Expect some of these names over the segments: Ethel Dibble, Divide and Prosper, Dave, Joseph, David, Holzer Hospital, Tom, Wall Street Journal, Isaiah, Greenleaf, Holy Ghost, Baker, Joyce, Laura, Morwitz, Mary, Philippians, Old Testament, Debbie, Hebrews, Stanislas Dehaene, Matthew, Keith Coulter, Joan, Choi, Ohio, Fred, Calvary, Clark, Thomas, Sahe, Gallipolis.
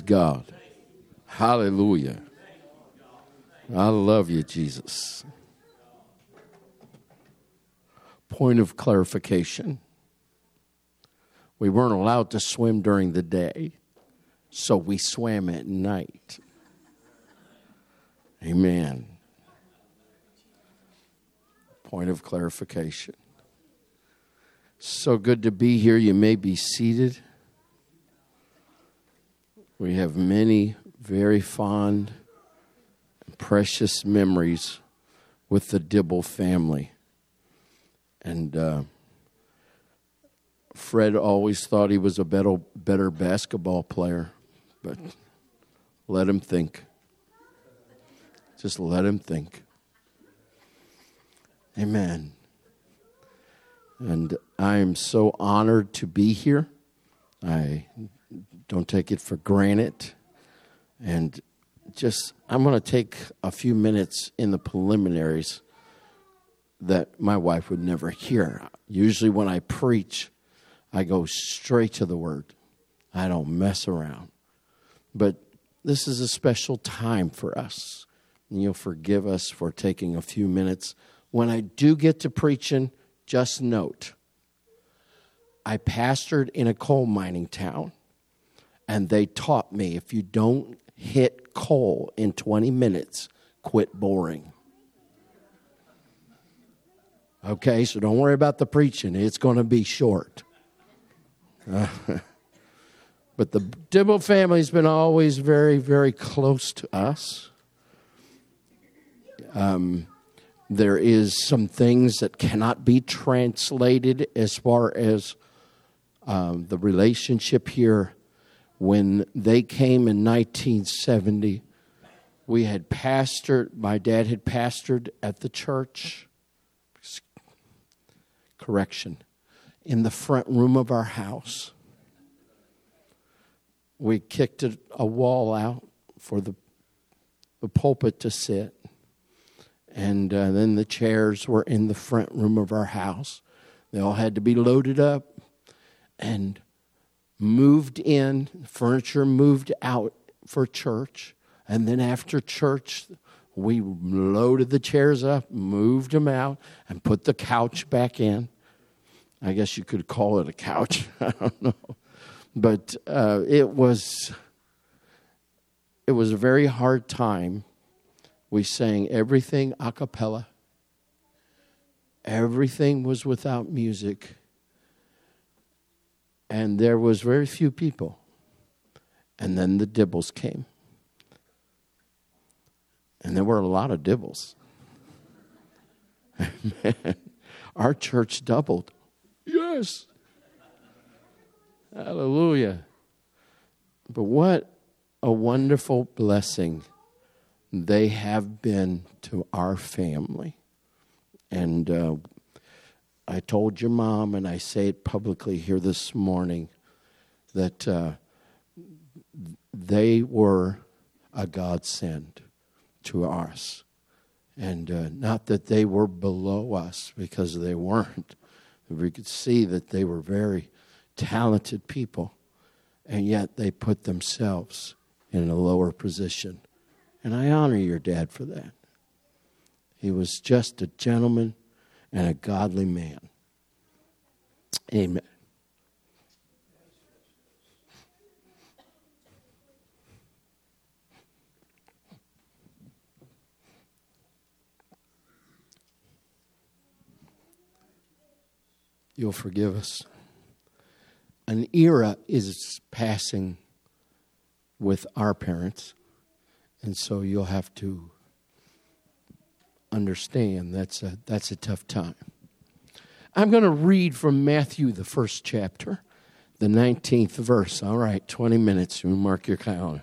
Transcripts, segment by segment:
God. Hallelujah. I love you, Jesus. Point of clarification. We weren't allowed to swim during the day, so we swam at night. Amen. Point of clarification. So good to be here. You may be seated. We have many very fond and precious memories with the Dibble family. And Fred always thought he was a better basketball player, but let him think. Just let him think. Amen. And I am so honored to be here. I don't take it for granted. And just, I'm going to take a few minutes in the preliminaries that my wife would never hear. Usually when I preach, I go straight to the word. I don't mess around. But this is a special time for us. And you'll forgive us for taking a few minutes. When I do get to preaching, just note, I pastored in a coal mining town. And they taught me, if you don't hit coal in 20 minutes, quit boring. Okay, so don't worry about the preaching. It's going to be short. But the Dibble family's been always very, very close to us. There is some things that cannot be translated as far as the relationship here. When they came in 1970, we had pastored, my dad had pastored at the church, in the front room of our house. We kicked a wall out for the pulpit to sit, and then the chairs were in the front room of our house. They all had to be loaded up, and moved in, furniture moved out for church, and then after church, we loaded the chairs up, moved them out, and put the couch back in. I guess you could call it a couch. I don't know. But it was a very hard time. We sang everything a cappella. Everything was without music. And there was very few people. And then the Dibbles came. And there were a lot of Dibbles. Man, our church doubled. Yes. Hallelujah. But what a wonderful blessing they have been to our family. And I told your mom, and I say it publicly here this morning, that they were a godsend to us. And not that they were below us, because they weren't. We could see that they were very talented people, and yet they put themselves in a lower position. And I honor your dad for that. He was just a gentleman and a godly man. Amen. You'll forgive us. An era is passing with our parents, and so you'll have to understand that's a tough time. I'm going to read from Matthew, the first chapter, the 19th verse. All right, 20 minutes. You mark your calendar.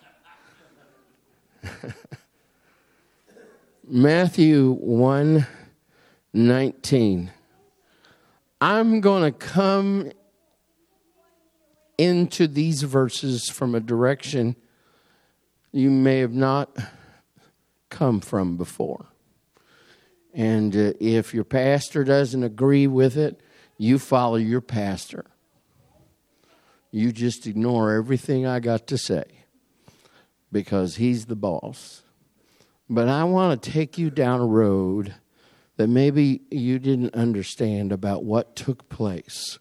Matthew 1:19. I'm going to come into these verses from a direction you may have not come from before. And if your pastor doesn't agree with it, you follow your pastor. You just ignore everything I got to say. because he's the boss. But I want to take you down a road that maybe you didn't understand about what took place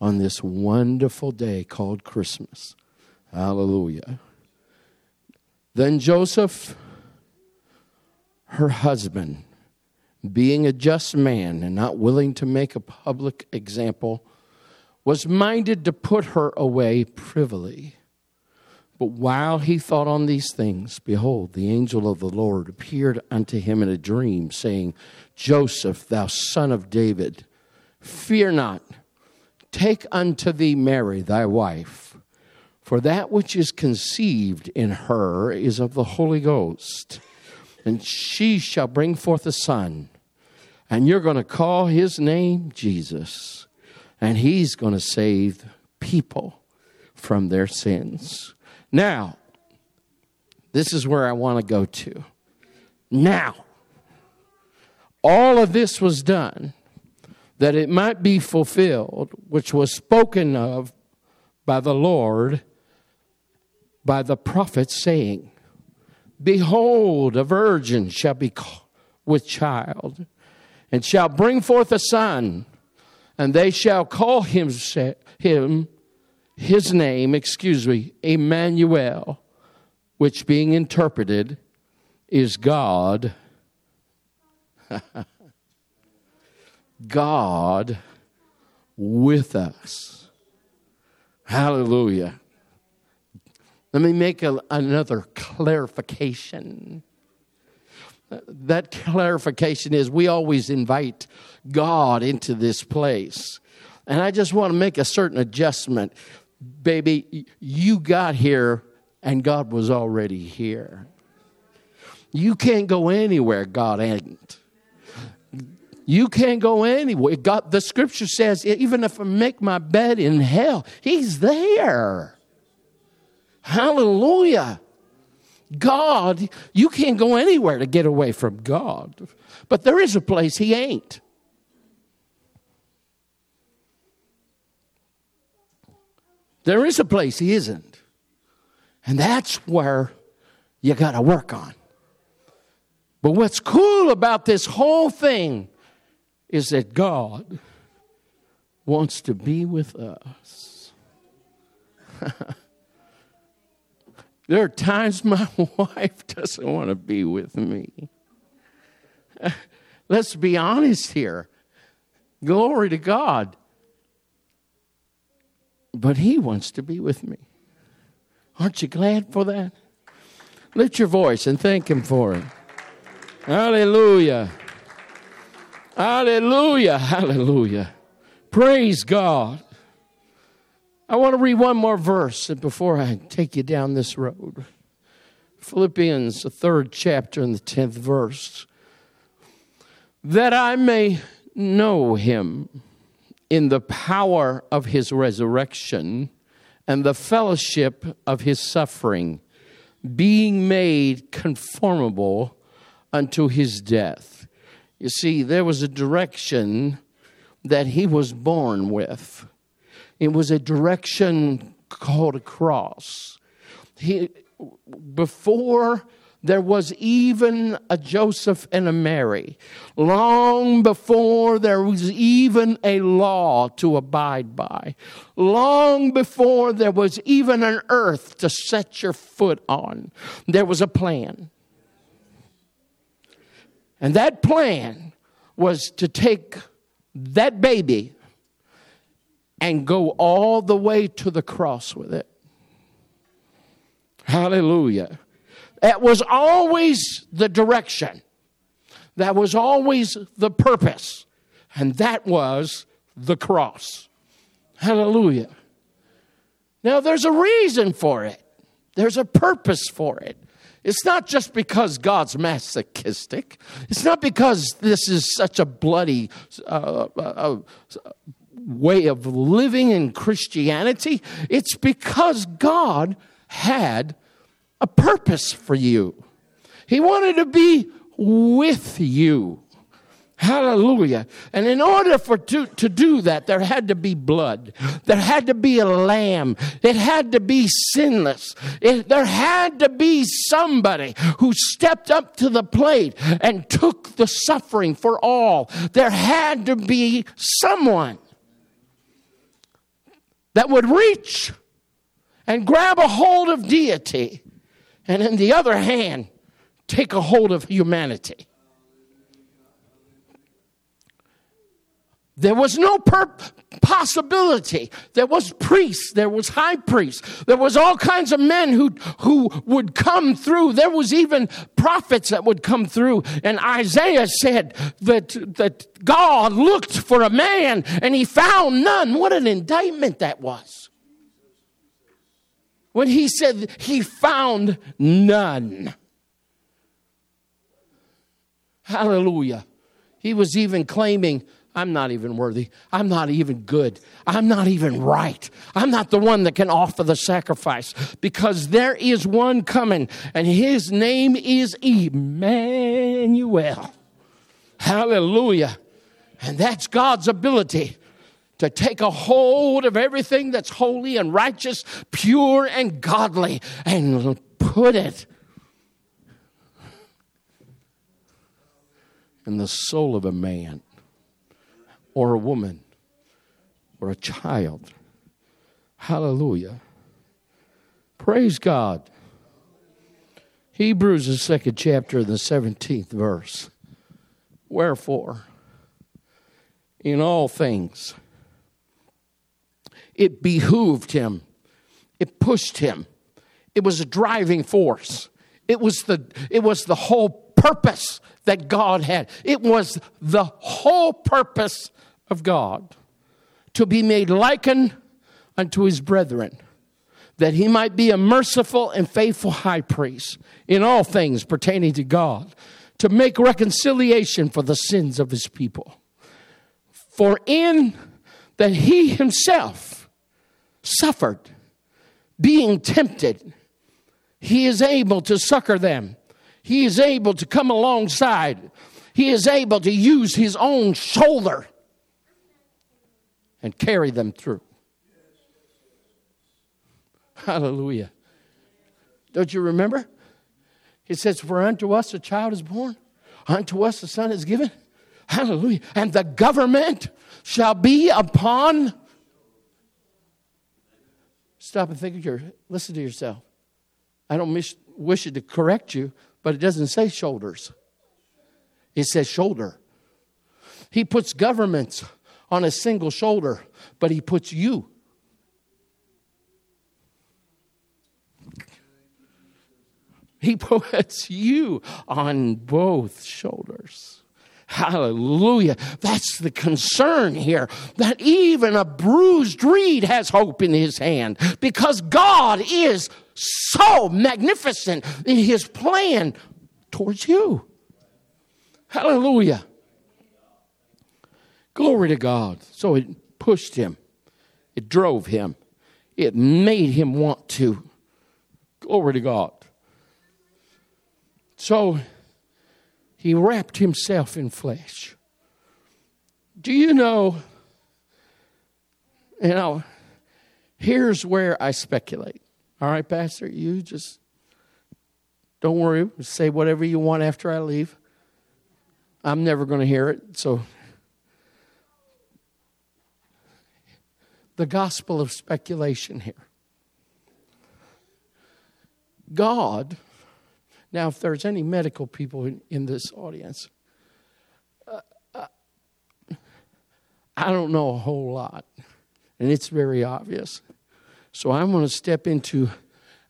on this wonderful day called Christmas. Hallelujah. Then Joseph, her husband, being a just man and not willing to make a public example, was minded to put her away privily. But while he thought on these things, behold, the angel of the Lord appeared unto him in a dream, saying, Joseph, thou son of David, fear not, take unto thee Mary thy wife, for that which is conceived in her is of the Holy Ghost, and she shall bring forth a son, and you're going to call his name Jesus, and he's going to save people from their sins. Now, this is where I want to go to. Now, all of this was done that it might be fulfilled, which was spoken of by the Lord, by the prophet, saying, Behold, a virgin shall be with child, and shall bring forth a son, and they shall call his name, Emmanuel, which being interpreted is God. God with us. Hallelujah. Let me make another clarification. That clarification is we always invite God into this place. And I just want to make a certain adjustment. Baby, you got here and God was already here. You can't go anywhere God ain't. You can't go anywhere. God, the scripture says, even if I make my bed in hell, he's there. Hallelujah. God, you can't go anywhere to get away from God. But there is a place he ain't. There is a place he isn't. And that's where you got to work on. But what's cool about this whole thing is that God wants to be with us. There are times my wife doesn't want to be with me. Let's be honest here. Glory to God. But he wants to be with me. Aren't you glad for that? Lift your voice and thank him for it. Hallelujah. Hallelujah. Hallelujah. Praise God. I want to read one more verse before I take you down this road. Philippians, the 3rd chapter and the 10th verse. That I may know him in the power of his resurrection and the fellowship of his suffering, being made conformable unto his death. You see, there was a direction that he was born with. It was a direction called a cross. Before there was even a Joseph and a Mary, long before there was even a law to abide by, long before there was even an earth to set your foot on, there was a plan. And that plan was to take that baby and go all the way to the cross with it. Hallelujah. That was always the direction. That was always the purpose. And that was the cross. Hallelujah. Now, there's a reason for it. There's a purpose for it. It's not just because God's masochistic. It's not because this is such a bloody way of living in Christianity. It's because God had a purpose for you. He wanted to be with you. Hallelujah. And in order to do that, there had to be blood. There had to be a lamb. It had to be sinless. There had to be somebody who stepped up to the plate and took the suffering for all. There had to be someone that would reach and grab a hold of deity and in the other hand, take a hold of humanity. There was no possibility. There was priests. There was high priests. There was all kinds of men who would come through. There was even prophets that would come through. And Isaiah said that God looked for a man and he found none. What an indictment that was. When he said he found none. Hallelujah. He was even claiming, I'm not even worthy. I'm not even good. I'm not even right. I'm not the one that can offer the sacrifice because there is one coming and his name is Emmanuel. Hallelujah. And that's God's ability to take a hold of everything that's holy and righteous, pure and godly, and put it in the soul of a man, or a woman, or a child. Hallelujah. Praise God. Hebrews, the 2nd chapter, the 17th verse. Wherefore, in all things, it behooved him. It pushed him. It was a driving force. It was the whole purpose that God had. It was the whole purpose of God to be made likened unto his brethren, that he might be a merciful and faithful high priest in all things pertaining to God, to make reconciliation for the sins of his people. For in that he himself suffered, being tempted, he is able to succor them. He is able to come alongside. He is able to use his own shoulder and carry them through. Hallelujah. Don't you remember? He says, for unto us a child is born, unto us a son is given. Hallelujah. And the government shall be upon. Stop and think of listen to yourself. I don't wish it to correct you, but it doesn't say shoulders. It says shoulder. He puts governments on a single shoulder, but he puts you. He puts you on both shoulders. Hallelujah. That's the concern here, that even a bruised reed has hope in his hand because God is so magnificent in his plan towards you. Hallelujah. Glory to God. So it pushed him. It drove him. It made him want to. Glory to God. So he wrapped himself in flesh. Do you know? Here's where I speculate. All right, Pastor, you just don't worry. Say whatever you want after I leave. I'm never going to hear it. So the gospel of speculation here. God, now if there's any medical people in this audience, I don't know a whole lot. And it's very obvious. So I'm going to step into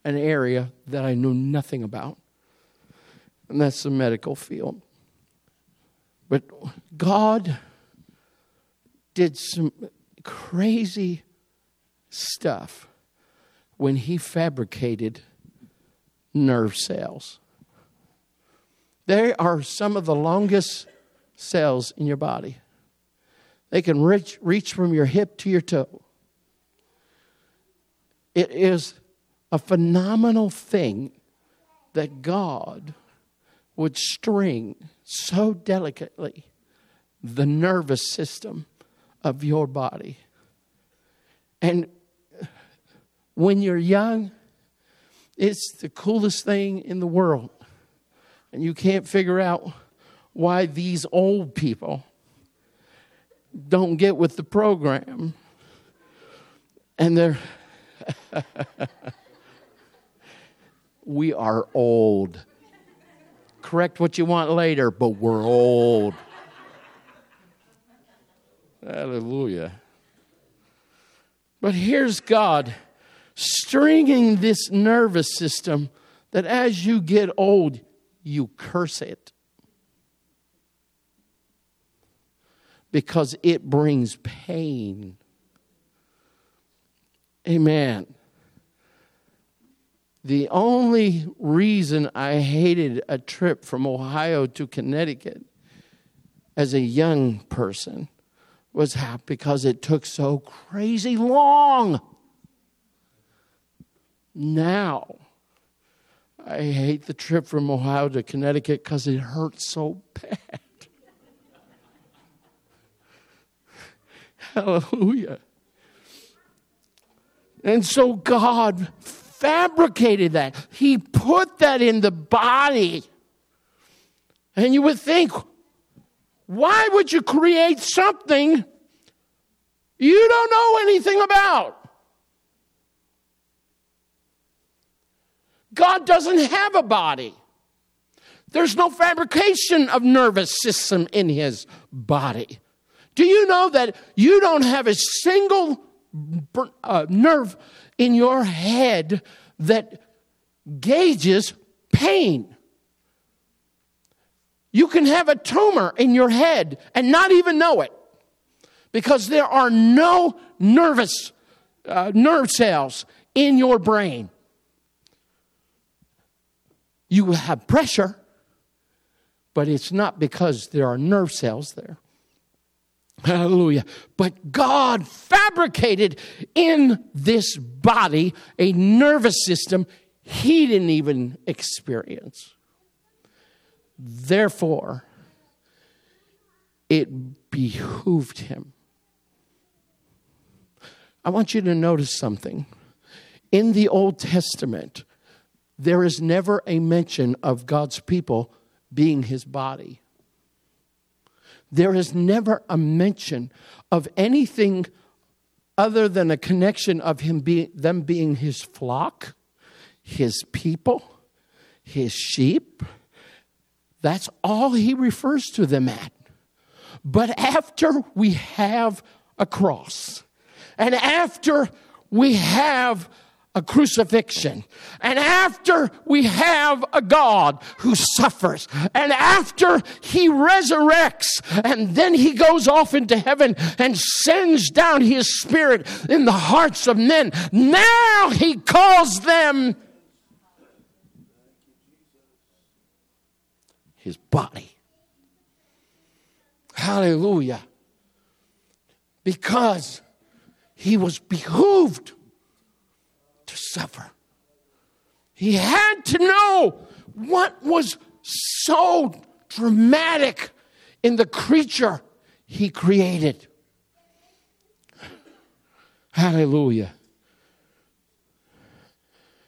an area that I know nothing about, and that's the medical field. But God did some crazy stuff when he fabricated nerve cells. They are some of the longest cells in your body. They can reach from your hip to your toe. It is a phenomenal thing that God would string so delicately the nervous system of your body. And when you're young, it's the coolest thing in the world. And you can't figure out why these old people don't get with the program. And they're... We are old. Correct what you want later, but we're old. Hallelujah. But here's God stringing this nervous system that as you get old, you curse it. Because it brings pain. Amen. The only reason I hated a trip from Ohio to Connecticut as a young person was because it took so crazy long. Now, I hate the trip from Ohio to Connecticut because it hurts so bad. Hallelujah. And so God fabricated that. He put that in the body. And you would think, why would you create something you don't know anything about? God doesn't have a body. There's no fabrication of nervous system in his body. Do you know that you don't have a single nerve in your head that gauges pain? You can have a tumor in your head and not even know it because there are no nerve cells in your brain. You have pressure, but it's not because there are nerve cells there. Hallelujah. But God fabricated in this body a nervous system he didn't even experience. Therefore, it behooved him. I want you to notice something. In the Old Testament, there is never a mention of God's people being his body. There is never a mention of anything other than a connection of them being his flock, his people, his sheep. That's all he refers to them at. But after we have a cross, and after we have a crucifixion, and after we have a God who suffers, and after he resurrects, and then he goes off into heaven and sends down his spirit in the hearts of men, now he calls them his body. Hallelujah. Because he was behooved to suffer. He had to know what was so dramatic in the creature he created. Hallelujah.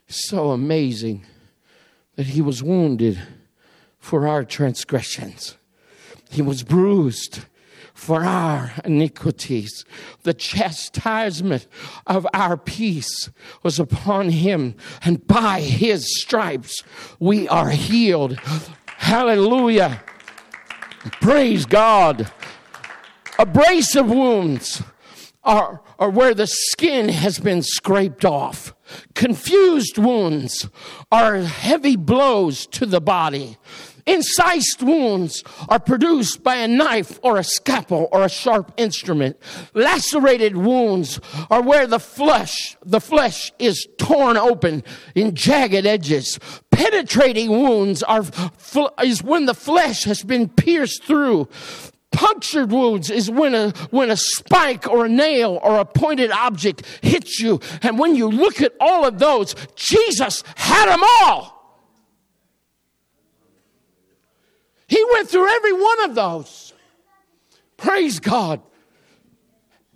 So amazing that he was wounded for our transgressions. He was bruised for our iniquities. The chastisement of our peace was upon him, and by his stripes we are healed. Hallelujah. Praise God. Abrasive wounds are where the skin has been scraped off. Confused wounds are heavy blows to the body. Incised wounds are produced by a knife or a scalpel or a sharp instrument. Lacerated wounds are where the flesh is torn open in jagged edges. Penetrating wounds is when the flesh has been pierced through. Punctured wounds is when a spike or a nail or a pointed object hits you. And when you look at all of those, Jesus had them all. He went through every one of those. Praise God.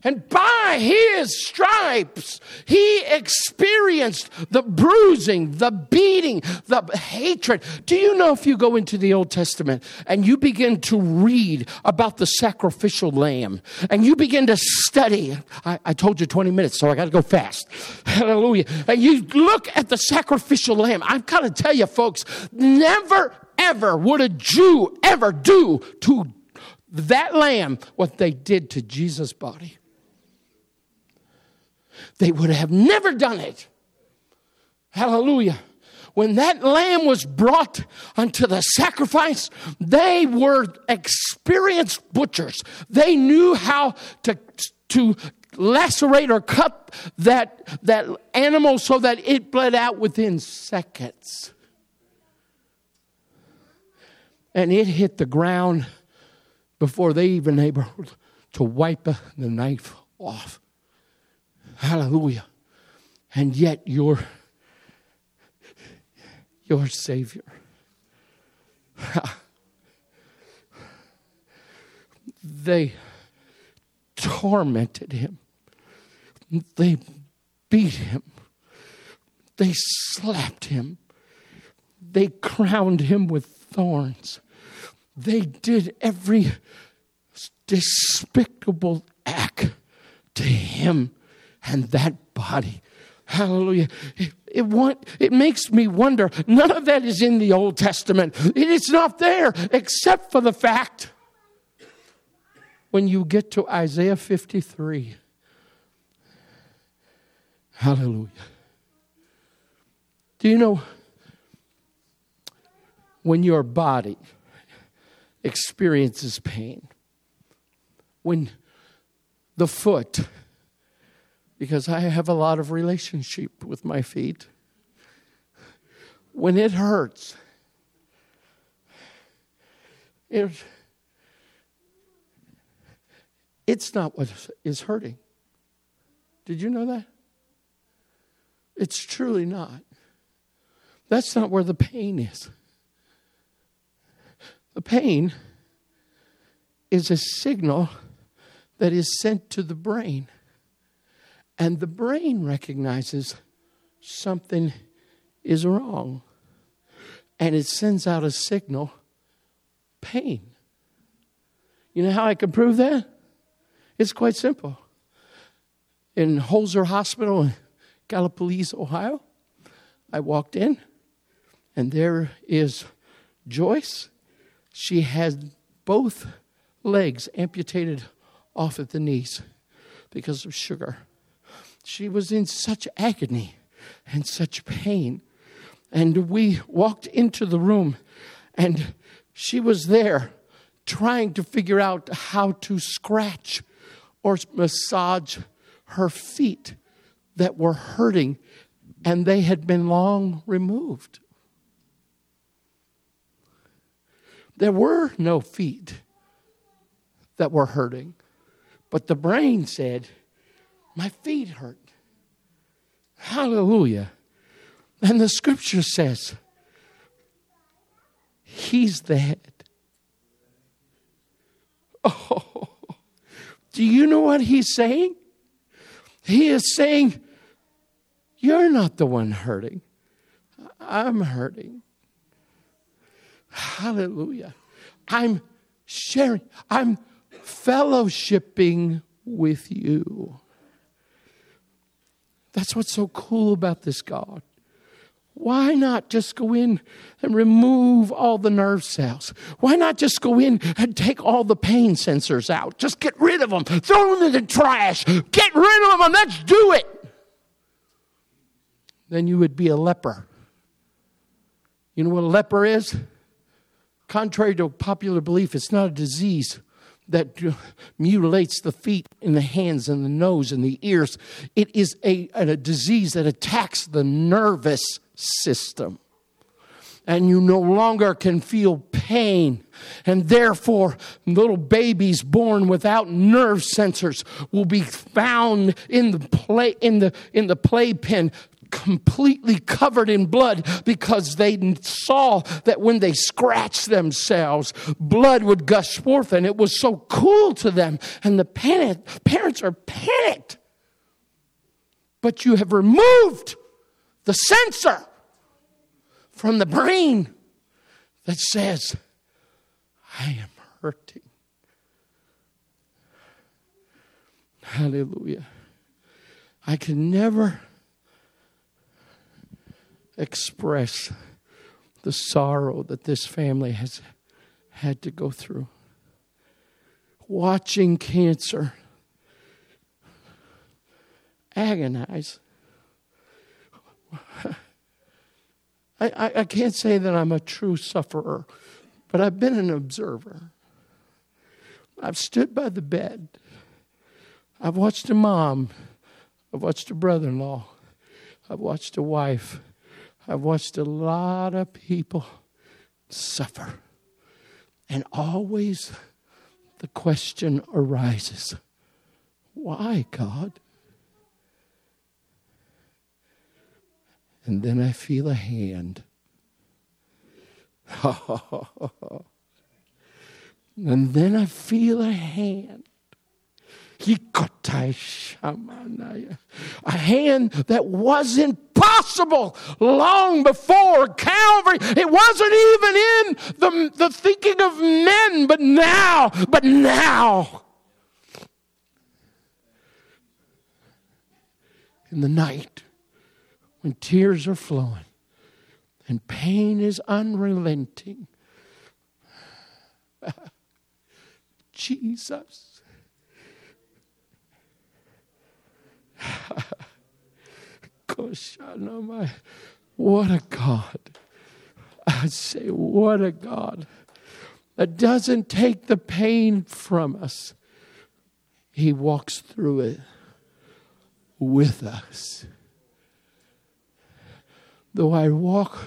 And by his stripes, he experienced the bruising, the beating, the hatred. Do you know if you go into the Old Testament and you begin to read about the sacrificial lamb and you begin to study, I told you 20 minutes, so I got to go fast. Hallelujah. And you look at the sacrificial lamb. I've got to tell you, folks, never, ever would a Jew ever do to that lamb what they did to Jesus' body. They would have never done it. Hallelujah. When that lamb was brought unto the sacrifice, they were experienced butchers. They knew how to lacerate or cut that animal so that it bled out within seconds. And it hit the ground before they even able to wipe the knife off. Hallelujah. And yet your Savior, they tormented him. They beat him. They slapped him. They crowned him with thorns. They did every despicable act to him. And that body, hallelujah, it makes me wonder. None of that is in the Old Testament. It is not there except for the fact when you get to Isaiah 53. Hallelujah. Do you know when your body experiences pain, when the foot... Because I have a lot of relationship with my feet. When it hurts, it's not what is hurting. Did you know that? It's truly not. That's not where the pain is. The pain is a signal that is sent to the brain. And the brain recognizes something is wrong. And it sends out a signal, pain. You know how I can prove that? It's quite simple. In Holzer Hospital in Gallipolis, Ohio, I walked in, and there is Joyce. She had both legs amputated off at the knees because of sugar. She was in such agony and such pain. And we walked into the room, and she was there trying to figure out how to scratch or massage her feet that were hurting, and they had been long removed. There were no feet that were hurting, but the brain said, my feet hurt. Hallelujah. And the scripture says, he's the head. Oh, do you know what he's saying? He is saying, you're not the one hurting. I'm hurting. Hallelujah. I'm sharing. I'm fellowshipping with you. That's what's so cool about this God. Why not just go in and remove all the nerve cells? Why not just go in and take all the pain sensors out? Just get rid of them. Throw them in the trash. Get rid of them and let's do it. Then you would be a leper. You know what a leper is? Contrary to popular belief, it's not a disease that mutilates the feet and the hands and the nose and the ears. It is a disease that attacks the nervous system. And you no longer can feel pain. And therefore, little babies born without nerve sensors will be found in the playpen completely covered in blood because they saw that when they scratched themselves, blood would gush forth, and it was so cool to them. And the parents are panicked. But you have removed the sensor from the brain that says, I am hurting. Hallelujah. I can never express the sorrow that this family has had to go through. Watching cancer agonize. I can't say that I'm a true sufferer, but I've been an observer. I've stood by the bed. I've watched a mom. I've watched a brother-in-law. I've watched a wife. I've watched a lot of people suffer. And always the question arises, why, God? And then I feel a hand. And then I feel a hand. A hand that wasn't possible long before Calvary. It wasn't even in the thinking of men, but now. In the night, when tears are flowing and pain is unrelenting, Jesus. Gosh, I know what a God. I say, what a God that doesn't take the pain from us. He walks through it with us. Though I walk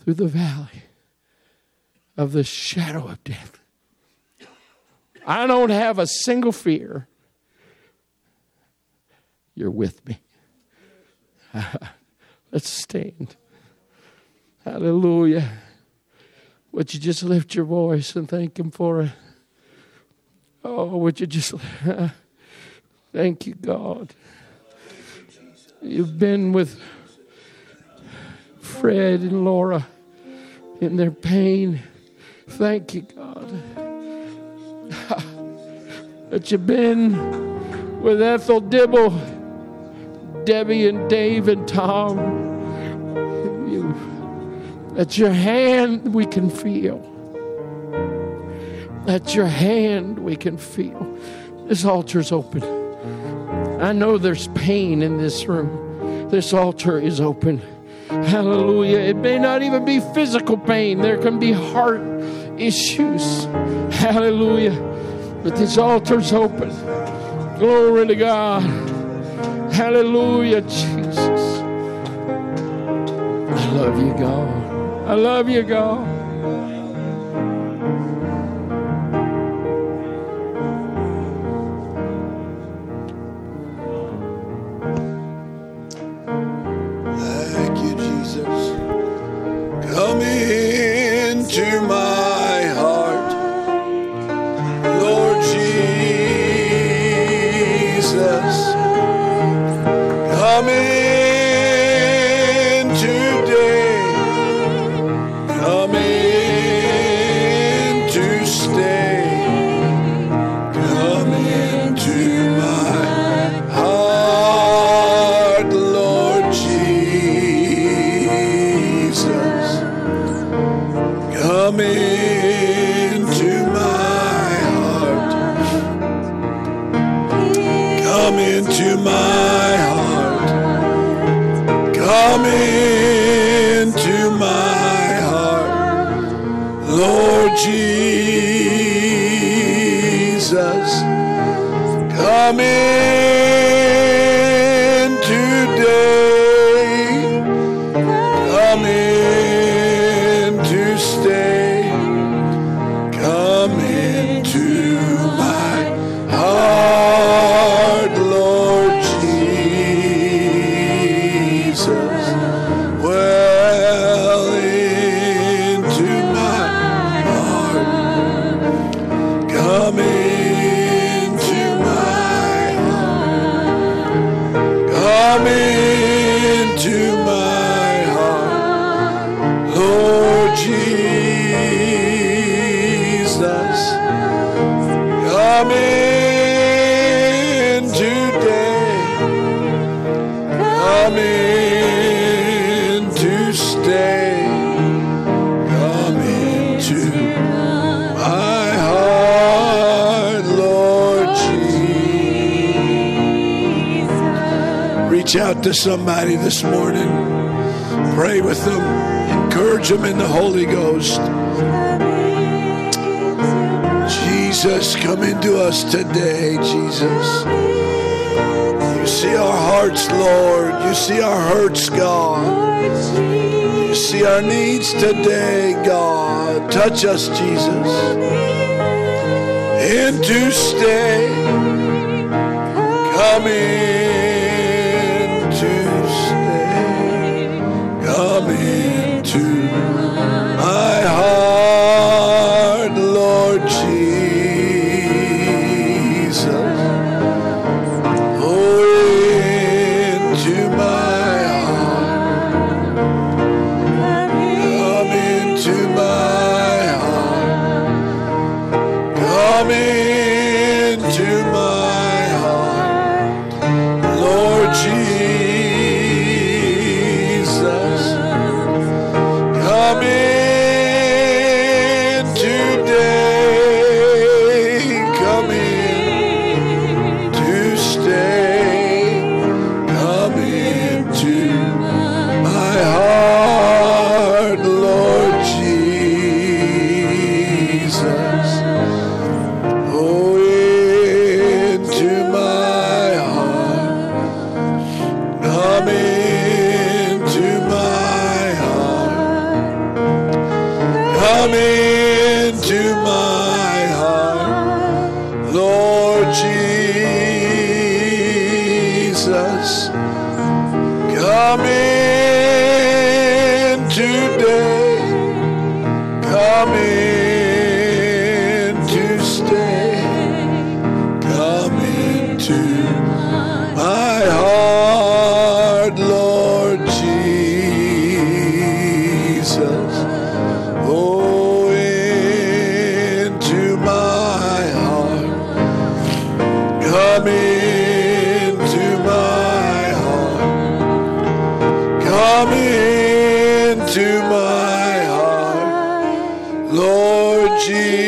through the valley of the shadow of death, I don't have a single fear. You're with me. Let's stand. Hallelujah. Would you just lift your voice and thank Him for it? Oh, would you just... thank you, God. You've been with Fred and Laura in their pain. Thank you, God. That you've been with Ethel Dibble, Debbie and Dave and Tom, at your hand we can feel. At your hand we can feel. This altar's open. I know there's pain in this room. This altar is open. Hallelujah. It may not even be physical pain. There can be heart issues. Hallelujah. But this altar's open. Glory to God. Hallelujah, Jesus. I love you, God. I love you, God. Thank you, Jesus. Come into my heart, Lord Jesus. Come in today, come in to stay, come into my heart, Lord Jesus, come into my heart, come into my heart. Come into my heart, Lord Jesus. Come in today, come in to stay, come into my heart, Lord Jesus. Out to somebody this morning. Pray with them. Encourage them in the Holy Ghost. Jesus, come into us today, Jesus. You see our hearts, Lord. You see our hurts, God. You see our needs today, God. Touch us, Jesus. In to stay. Come in. Come into my heart, Lord Jesus. Oh, into my heart. Come into my heart. Come into my heart, Lord Jesus.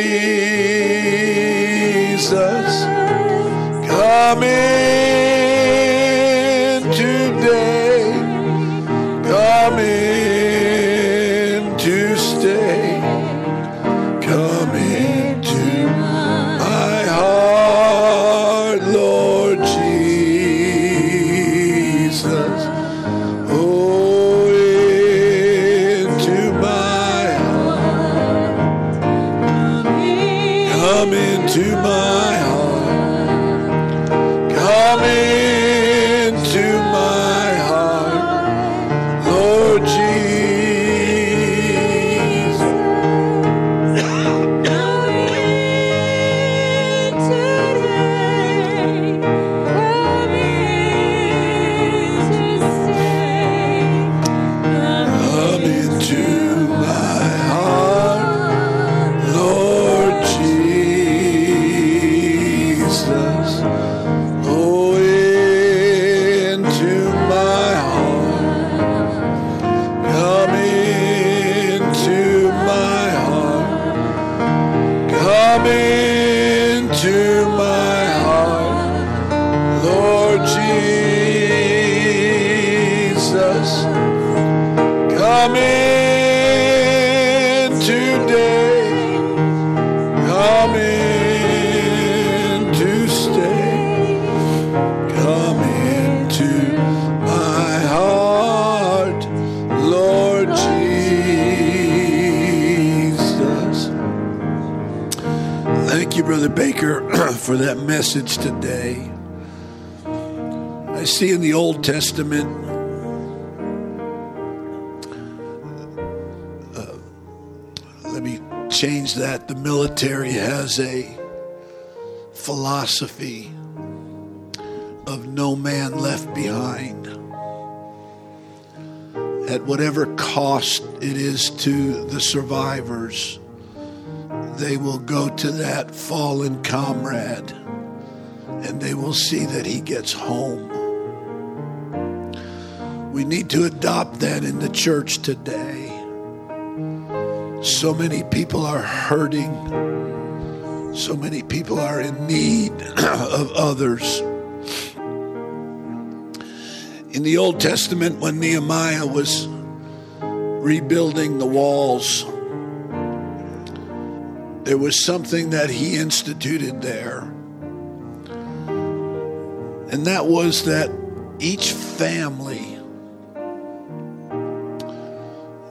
For that message today. I see in the Old Testament let me change that. The military has a philosophy of no man left behind. at whatever cost it is to the survivors, they will go to that fallen comrade and they will see that he gets home. We need to adopt that in the church today. So many people are hurting. So many people are in need of others. In the Old Testament, when Nehemiah was rebuilding the walls, there was something that he instituted there. And that was that each family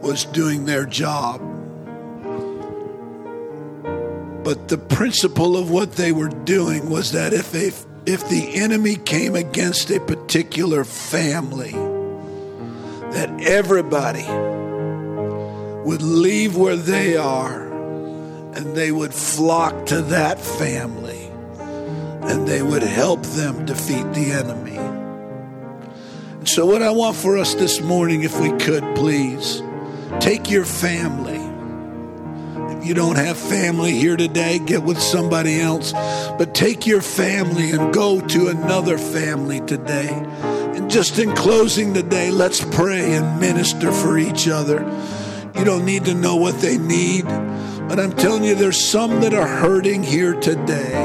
was doing their job. But the principle of what they were doing was that if the enemy came against a particular family, that everybody would leave where they are and they would flock to that family and they would help them defeat the enemy. And so what I want for us this morning, if we could, please, take your family. If you don't have family here today, get with somebody else. But take your family and go to another family today. And just in closing today, let's pray and minister for each other. You don't need to know what they need, but I'm telling you, there's some that are hurting here today,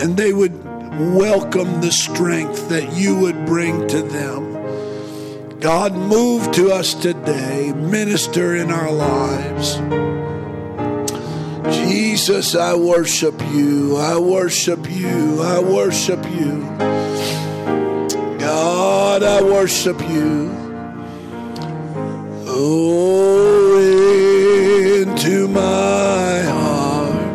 and they would welcome the strength that you would bring to them. God, move to us today. Minister in our lives. Jesus, I worship you. I worship you. I worship you. God, I worship you. Oh, into my heart.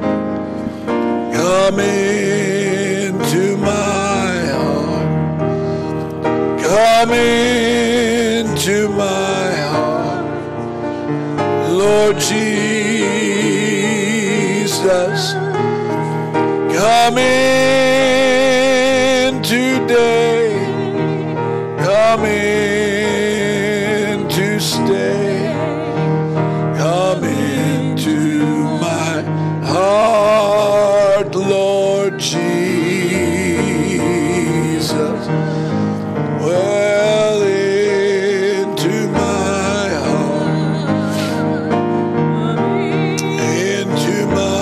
Come into my heart. Come into my heart. Lord Jesus, come in today, come in to stay, come into my heart, Lord Jesus. Well, into my heart, into my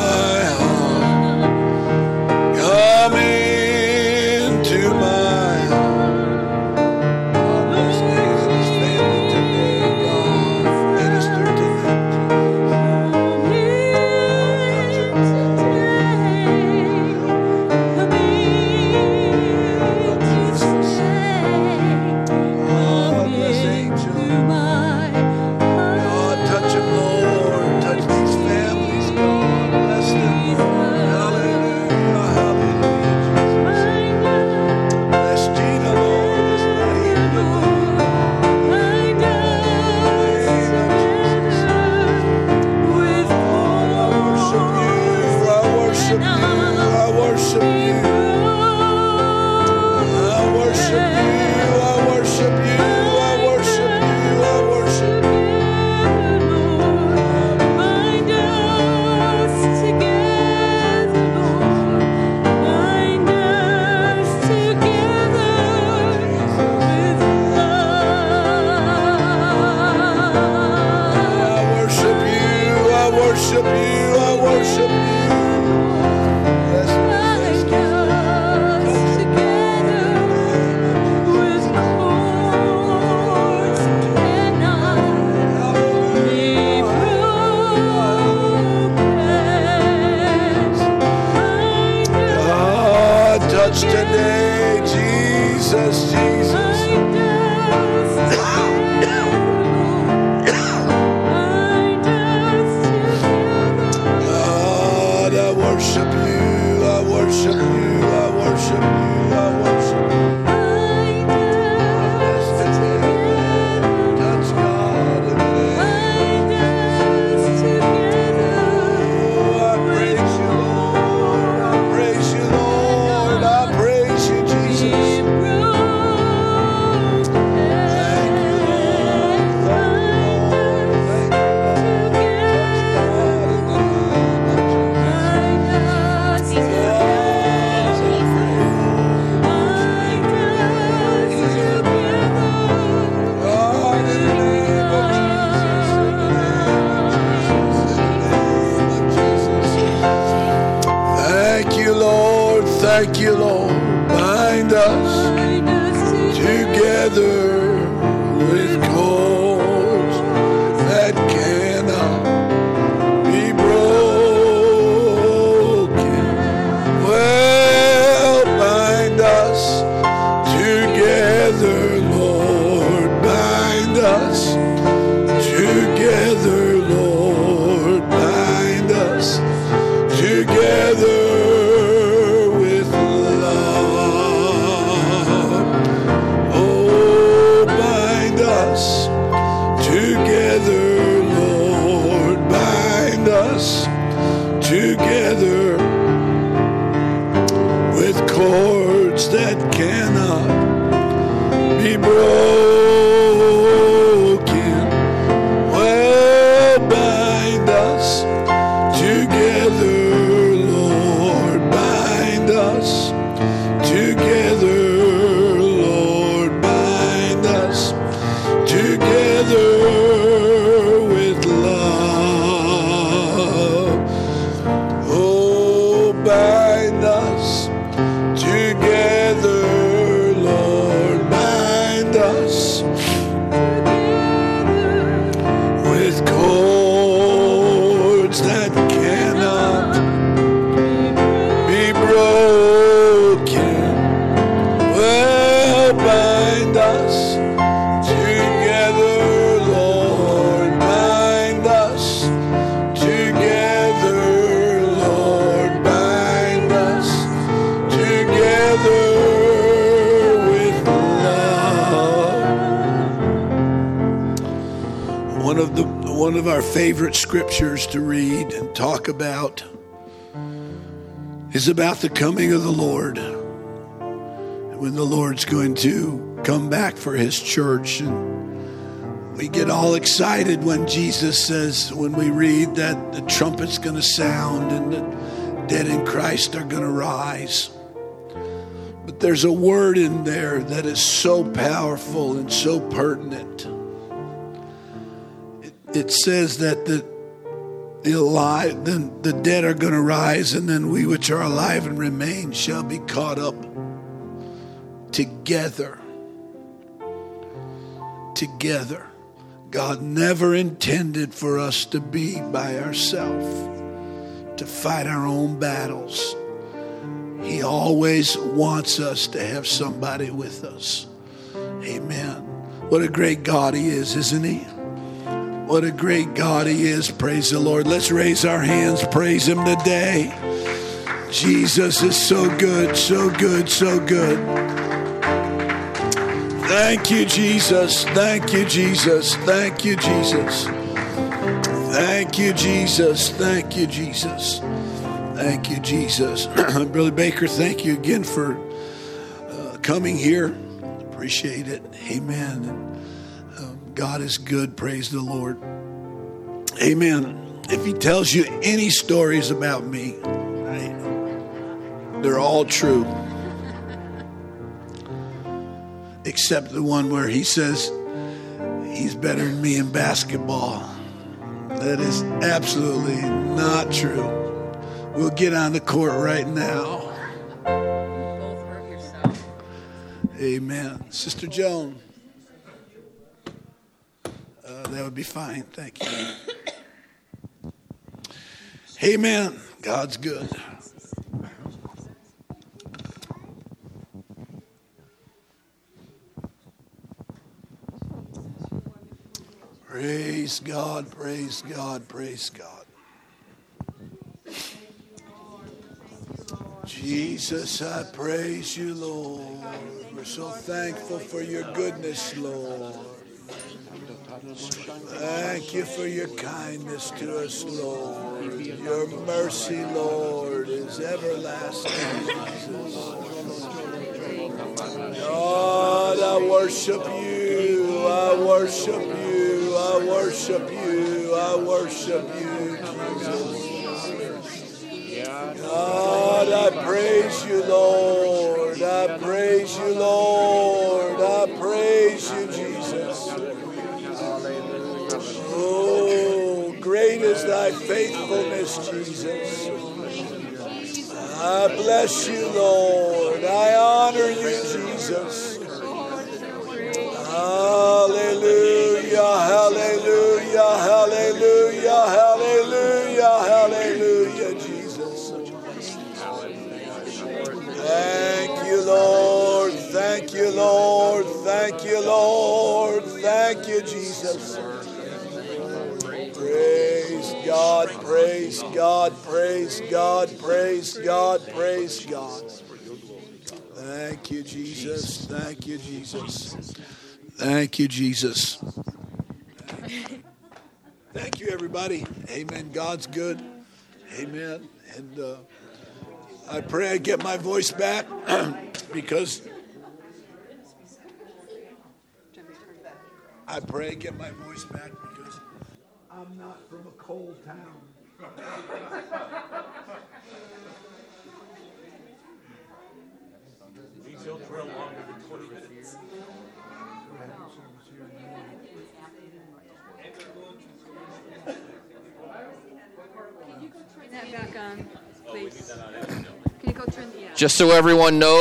like you, Lord. Bind us together with cords that cannot be broken. Well, bind us together, Lord. Bind us together. Together with love. Oh, bind us together, Lord. Bind us together with cords that cannot be broken. Well, bind us together. One of our favorite scriptures to read and talk about is about the coming of the Lord, and when the Lord's going to come back for his church. And we get all excited when Jesus says, when we read that the trumpet's going to sound and the dead in Christ are going to rise. But there's a word in there that is so powerful and so pertinent. It says that the dead are going to rise, and then we which are alive and remain shall be caught up together. Together. God never intended for us to be by ourselves, to fight our own battles. He always wants us to have somebody with us. Amen. What a great God he is, isn't he? What a great God he is. Praise the Lord. Let's raise our hands. Praise him today. Jesus is so good, so good, so good. Thank you, Jesus. Thank you, Jesus. Thank you, Jesus. Thank you, Jesus. Thank you, Jesus. Thank you, Jesus. Brother Baker, thank you again for coming here. Appreciate it. Amen. God is good. Praise the Lord. Amen. If he tells you any stories about me, they're all true. Except the one where he says he's better than me in basketball. That is absolutely not true. We'll get on the court right now. Amen. Sister Joan. That would be fine. Thank you. Amen. God's good. Praise God. Praise God. Praise God. Jesus, I praise you, Lord. We're so thankful for your goodness, Lord. Thank you for your kindness to us, Lord. Your mercy, Lord, is everlasting, Jesus. God, I worship you. I worship you. I worship you. I worship you, Jesus. God, I praise you, Lord. I praise you, Lord. I praise you, Jesus. Oh, great is thy faithfulness, Jesus. I bless you, Lord. I honor you, Jesus. Hallelujah, hallelujah, hallelujah, hallelujah, hallelujah, Jesus. Thank you, Lord. Thank you, Lord. Thank you, Lord. Thank you, Jesus. Praise God, praise God, praise God, praise God, praise God. Thank you, Jesus. Thank you, Jesus. Thank you, Jesus. Thank you, everybody. Amen. God's good. Amen. And I pray I get my voice back because I'm not from a cold town. These will drill longer than 20 minutes. Can you go turn that back on, please? Can you go turn the... Just so everyone knows.